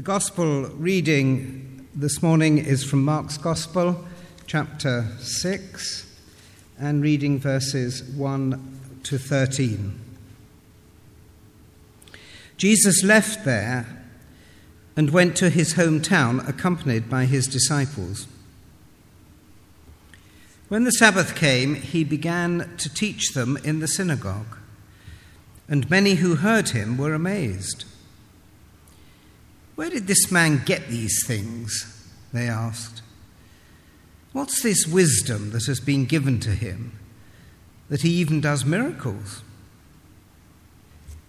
The Gospel reading this morning is from Mark's Gospel, chapter 6, and reading verses 1 to 13. Jesus left there and went to his hometown, accompanied by his disciples. When the Sabbath came, he began to teach them in the synagogue, and many who heard him were amazed. "Where did this man get these things?" they asked. "What's this wisdom that has been given to him, that he even does miracles?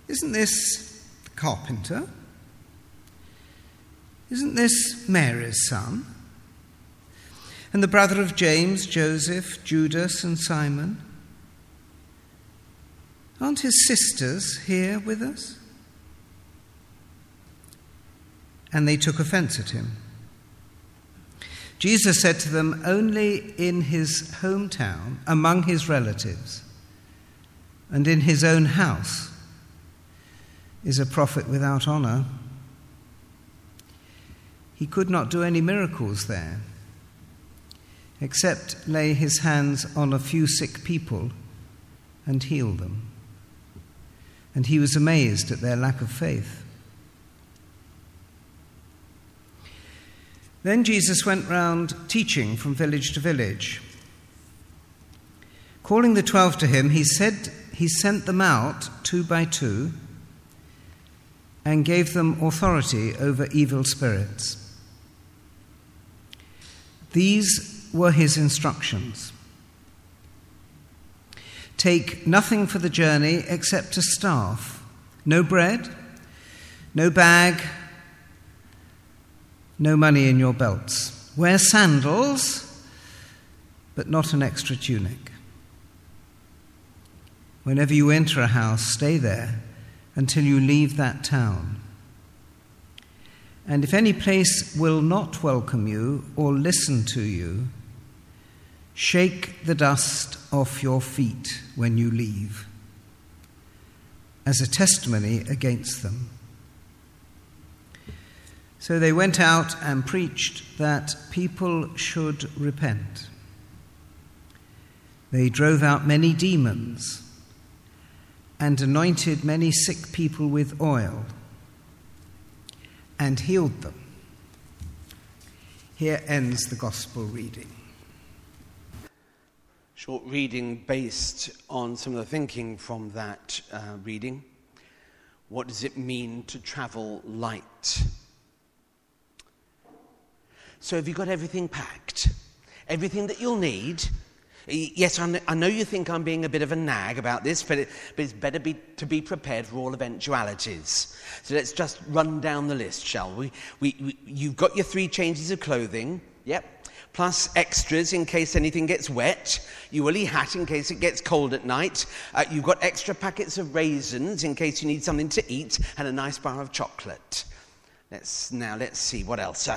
Isn't this the carpenter? Isn't this Mary's son? And the brother of James, Joseph, Judas, and Simon? Aren't his sisters here with us?" And they took offense at him. Jesus said to them, "Only in his hometown, among his relatives, and in his own house is a prophet without honor." He could not do any miracles there, except lay his hands on a few sick people and heal them. And he was amazed at their lack of faith. Then Jesus went round teaching from village to village. Calling the 12 to him, he said he sent them out two by two and gave them authority over evil spirits. These were his instructions. Take nothing for the journey except a staff, no bread, no bag, no money in your belts. Wear sandals, but not an extra tunic. Whenever you enter a house, stay there until you leave that town. And if any place will not welcome you or listen to you, shake the dust off your feet when you leave, as a testimony against them. So they went out and preached that people should repent. They drove out many demons and anointed many sick people with oil and healed them. Here ends the Gospel reading. Short reading based on some of the thinking from that reading. What does it mean to travel light? So have you got everything packed? Everything that you'll need? Yes, I know you think I'm being a bit of a nag about this, but it's better to be prepared for all eventualities. So let's just run down the list, shall we? You've got your 3 changes of clothing, yep, plus extras in case anything gets wet, your woolly hat in case it gets cold at night, you've got extra packets of raisins in case you need something to eat, and a nice bar of chocolate. Let's see what else.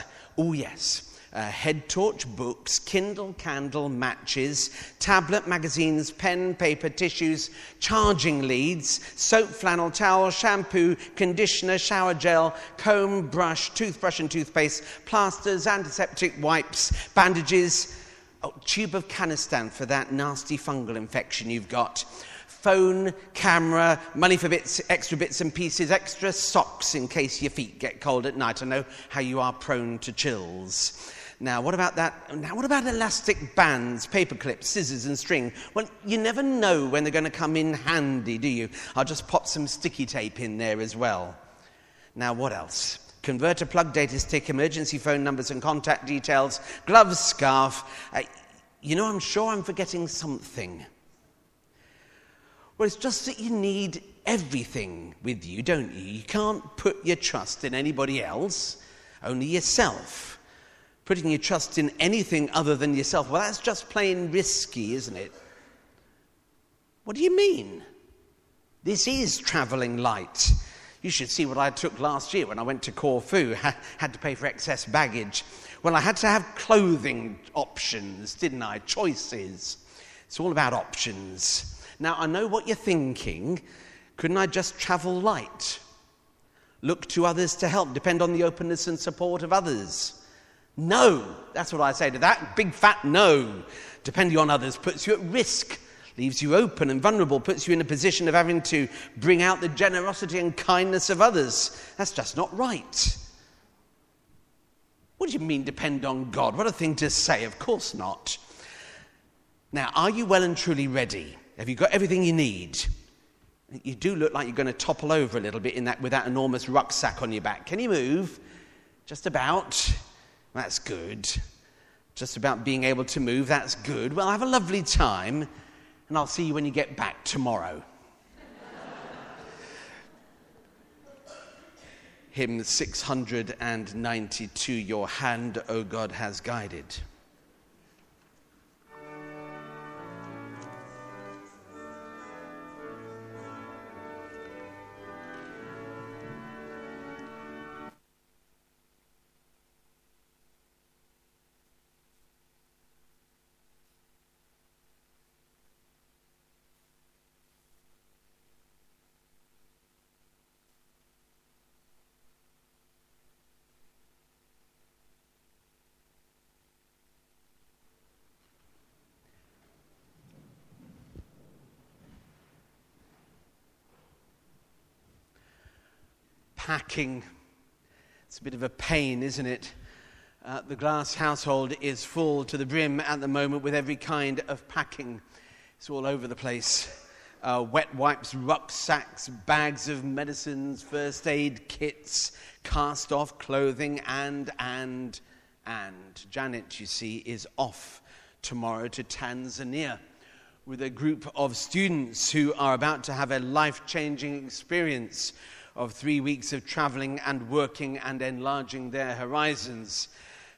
Head torch, books, Kindle, candle, matches, tablet, magazines, pen, paper, tissues, charging leads, soap, flannel, towel, shampoo, conditioner, shower gel, comb, brush, toothbrush and toothpaste, plasters, antiseptic wipes, bandages, tube of Canistan for that nasty fungal infection you've got, phone, camera, money for bits, extra bits and pieces, extra socks in case your feet get cold at night. I know how you are prone to chills. Now, what about that? Now, what about elastic bands, paper clips, scissors and string? Well, you never know when they're going to come in handy, do you? I'll just pop some sticky tape in there as well. Now, what else? Converter, plug, data stick, emergency phone numbers and contact details, gloves, scarf. I'm sure I'm forgetting something. Well, it's just that you need everything with you, don't you? You can't put your trust in anybody else, only yourself. Putting your trust in anything other than yourself, well, that's just plain risky, isn't it? What do you mean? This is travelling light. You should see what I took last year when I went to Corfu. Had to pay for excess baggage. Well, I had to have clothing options, didn't I? Choices. It's all about options. Now, I know what you're thinking. Couldn't I just travel light? Look to others to help. Depend on the openness and support of others. No. That's what I say to that. Big fat no. Depending on others puts you at risk, leaves you open and vulnerable, puts you in a position of having to bring out the generosity and kindness of others. That's just not right. What do you mean depend on God? What a thing to say. Of course not. Now, are you well and truly ready? Have you got everything you need? You do look like you're going to topple over a little bit in that with that enormous rucksack on your back. Can you move? Just about. That's good. Just about being able to move. That's good. Well, have a lovely time, and I'll see you when you get back tomorrow. Hymn 692, Your Hand, O God, Has Guided. Packing. It's a bit of a pain, isn't it? The Glass household is full to the brim at the moment with every kind of packing. It's all over the place. Wet wipes, rucksacks, bags of medicines, first aid kits, cast-off clothing, and. Janet, you see, is off tomorrow to Tanzania with a group of students who are about to have a life-changing experience of 3 weeks of travelling and working and enlarging their horizons.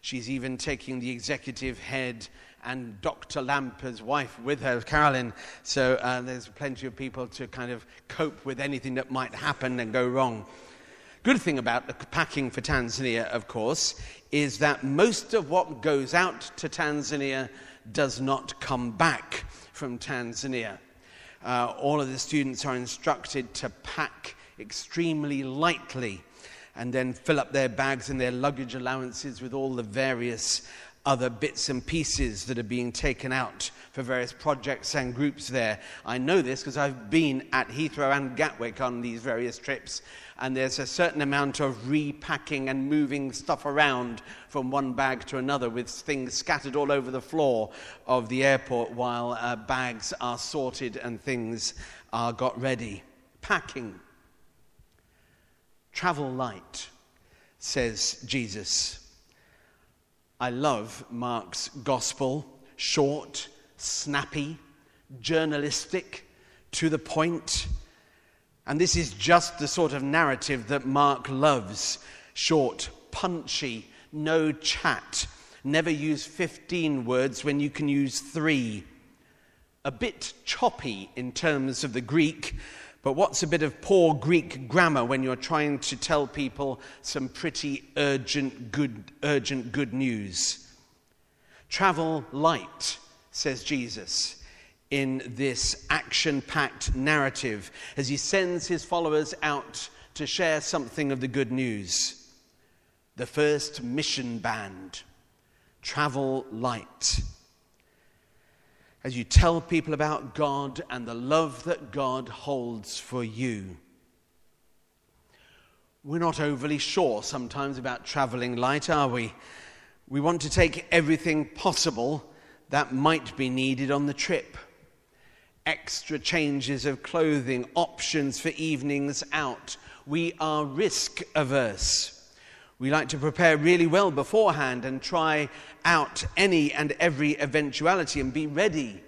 She's even taking the executive head and Dr. Lamper's wife with her, Carolyn, so there's plenty of people to kind of cope with anything that might happen and go wrong. Good thing about the packing for Tanzania, of course, is that most of what goes out to Tanzania does not come back from Tanzania. All of the students are instructed to pack extremely lightly and then fill up their bags and their luggage allowances with all the various other bits and pieces that are being taken out for various projects and groups there. I know this because I've been at Heathrow and Gatwick on these various trips, and there's a certain amount of repacking and moving stuff around from one bag to another with things scattered all over the floor of the airport while bags are sorted and things are got ready. Packing. Travel light, says Jesus. I love Mark's gospel, short, snappy, journalistic, to the point. And this is just the sort of narrative that Mark loves. Short, punchy, no chat. Never use 15 words when you can use 3. A bit choppy in terms of the Greek, but what's a bit of poor Greek grammar when you're trying to tell people some pretty urgent good news? Travel light, says Jesus, in this action-packed narrative as he sends his followers out to share something of the good news. The first mission band. Travel light. As you tell people about God and the love that God holds for you. We're not overly sure sometimes about travelling light, are we? We want to take everything possible that might be needed on the trip. Extra changes of clothing, options for evenings out. We are risk averse. We like to prepare really well beforehand and try out any and every eventuality and be ready.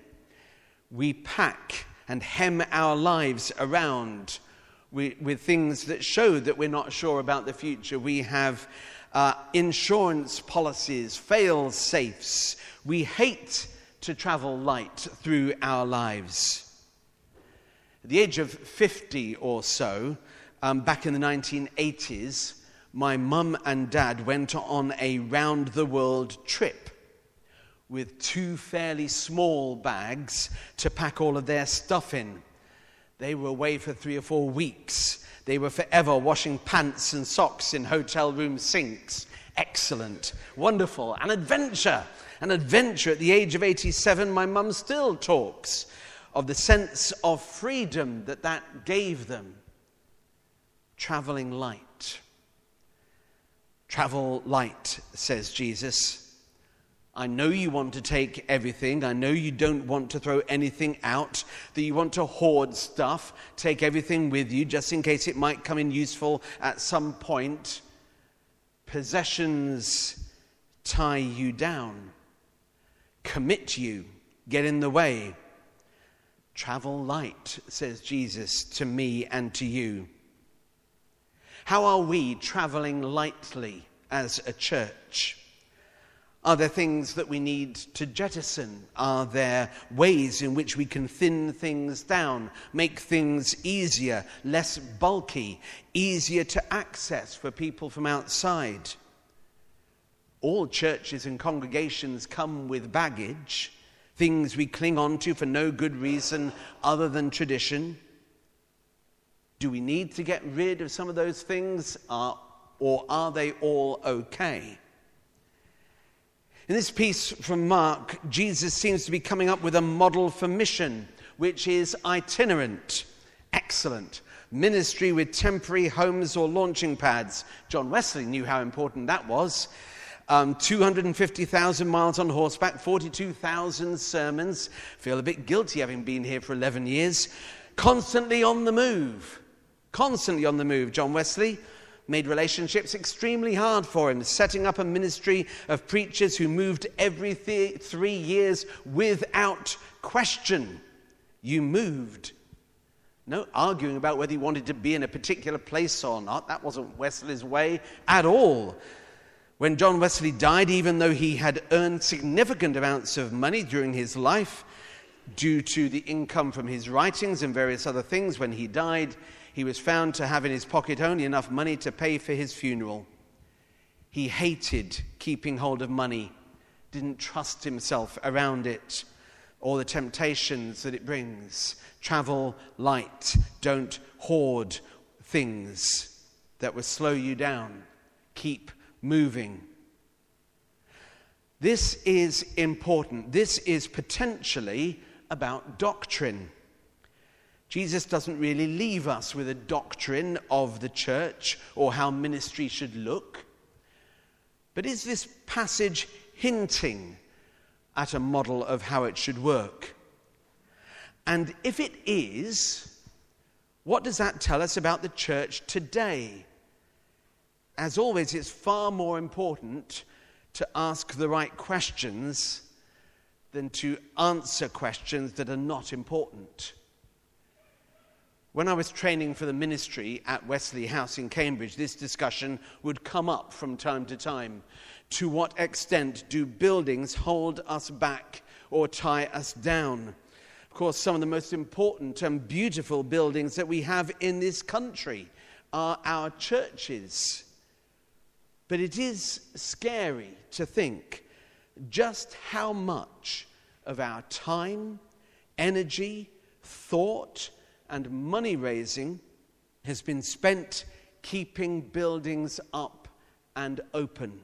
We pack and hem our lives around with things that show that we're not sure about the future. We have insurance policies, fail-safes. We hate to travel light through our lives. At the age of 50 or so, back in the 1980s, my mum and dad went on a round-the-world trip with 2 fairly small bags to pack all of their stuff in. They were away for 3 or 4 weeks. They were forever washing pants and socks in hotel room sinks. Excellent, wonderful, an adventure. An adventure. At the age of 87, my mum still talks of the sense of freedom that gave them. Traveling light. Travel light, says Jesus. I know you want to take everything. I know you don't want to throw anything out, that you want to hoard stuff, take everything with you just in case it might come in useful at some point. Possessions tie you down, commit you, get in the way. Travel light, says Jesus to me and to you. How are we traveling lightly as a church? Are there things that we need to jettison? Are there ways in which we can thin things down, make things easier, less bulky, easier to access for people from outside? All churches and congregations come with baggage, things we cling on to for no good reason other than tradition. Do we need to get rid of some of those things, or are they all okay? In this piece from Mark, Jesus seems to be coming up with a model for mission, which is itinerant. Excellent. Ministry with temporary homes or launching pads. John Wesley knew how important that was. 250,000 miles on horseback, 42,000 sermons. Feel a bit guilty having been here for 11 years. Constantly on the move. Constantly on the move, John Wesley. Made relationships extremely hard for him, setting up a ministry of preachers who moved every 3 years without question. You moved. No arguing about whether he wanted to be in a particular place or not. That wasn't Wesley's way at all. When John Wesley died, even though he had earned significant amounts of money during his life, due to the income from his writings and various other things, when he died, he was found to have in his pocket only enough money to pay for his funeral. He hated keeping hold of money, didn't trust himself around it, or the temptations that it brings. Travel light, don't hoard things that will slow you down. Keep moving. This is important. This is potentially about doctrine. Jesus doesn't really leave us with a doctrine of the church or how ministry should look. But is this passage hinting at a model of how it should work? And if it is, what does that tell us about the church today? As always, it's far more important to ask the right questions than to answer questions that are not important. When I was training for the ministry at Wesley House in Cambridge, this discussion would come up from time to time. To what extent do buildings hold us back or tie us down? Of course, some of the most important and beautiful buildings that we have in this country are our churches. But it is scary to think just how much of our time, energy, thought, and money raising has been spent keeping buildings up and open.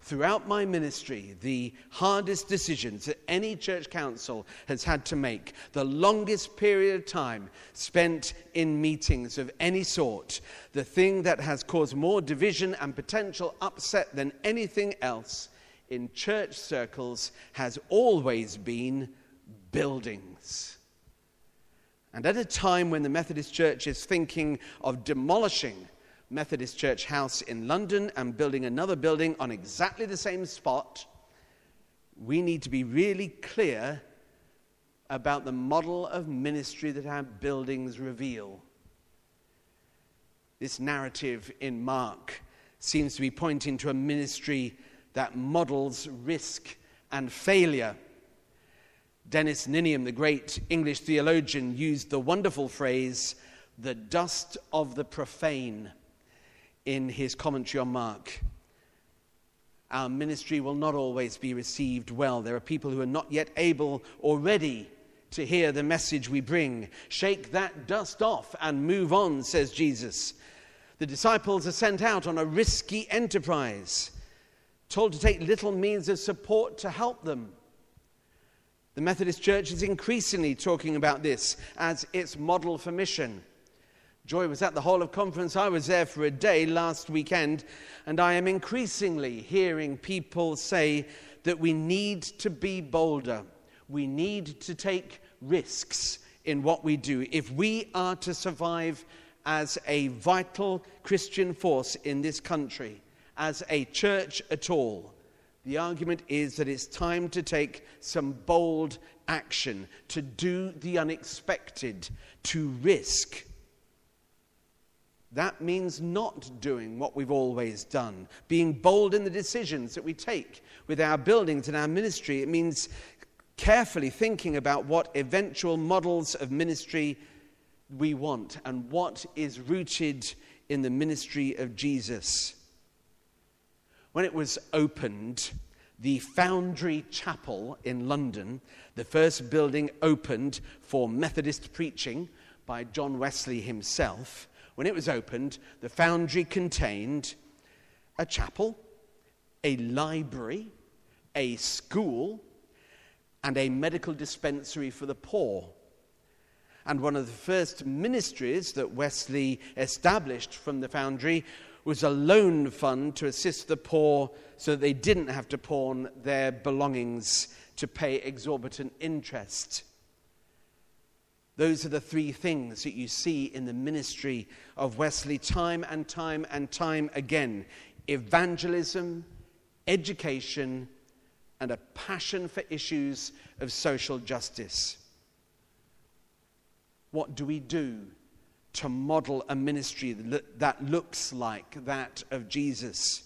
Throughout my ministry, the hardest decisions that any church council has had to make, the longest period of time spent in meetings of any sort, the thing that has caused more division and potential upset than anything else in church circles has always been buildings. And at a time when the Methodist Church is thinking of demolishing Methodist Church House in London and building another building on exactly the same spot, we need to be really clear about the model of ministry that our buildings reveal. This narrative in Mark seems to be pointing to a ministry that models risk and failure. Dennis Ninium, the great English theologian, used the wonderful phrase, the dust of the profane, in his commentary on Mark. Our ministry will not always be received well. There are people who are not yet able or ready to hear the message we bring. Shake that dust off and move on, says Jesus. The disciples are sent out on a risky enterprise, told to take little means of support to help them. The Methodist Church is increasingly talking about this as its model for mission. Joy was at the whole of conference. I was there for a day last weekend, and I am increasingly hearing people say that we need to be bolder. We need to take risks in what we do if we are to survive as a vital Christian force in this country, as a church at all. The argument is that it's time to take some bold action, to do the unexpected, to risk. That means not doing what we've always done, being bold in the decisions that we take with our buildings and our ministry. It means carefully thinking about what eventual models of ministry we want and what is rooted in the ministry of Jesus. When it was opened, the Foundry Chapel in London, the first building opened for Methodist preaching by John Wesley himself, when it was opened, the Foundry contained a chapel, a library, a school, and a medical dispensary for the poor. And one of the first ministries that Wesley established from the Foundry was a loan fund to assist the poor so that they didn't have to pawn their belongings to pay exorbitant interest. Those are the three things that you see in the ministry of Wesley time and time and time again: evangelism, education, and a passion for issues of social justice. What do we do to model a ministry that looks like that of Jesus?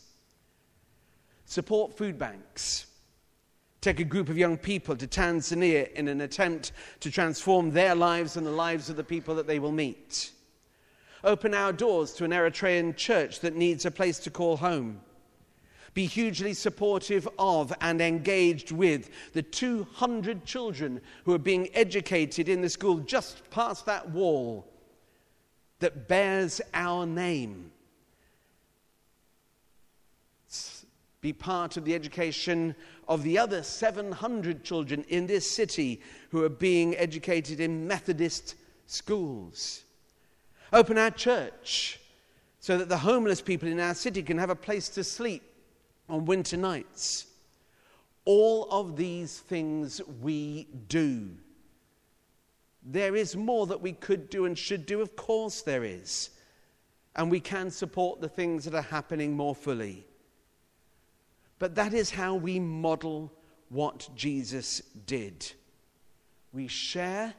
Support food banks. Take a group of young people to Tanzania in an attempt to transform their lives and the lives of the people that they will meet. Open our doors to an Eritrean church that needs a place to call home. Be hugely supportive of and engaged with the 200 children who are being educated in the school just past that wall that bears our name. Be part of the education of the other 700 children in this city who are being educated in Methodist schools. Open our church so that the homeless people in our city can have a place to sleep on winter nights. All of these things we do. There is more that we could do and should do, of course there is. And we can support the things that are happening more fully. But that is how we model what Jesus did. We share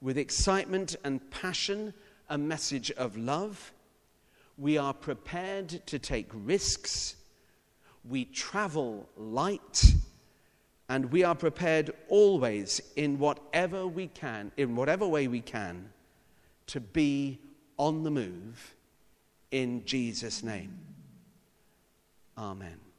with excitement and passion a message of love. We are prepared to take risks. We travel light. And we are prepared always, in whatever way we can, to be on the move in Jesus' name. Amen.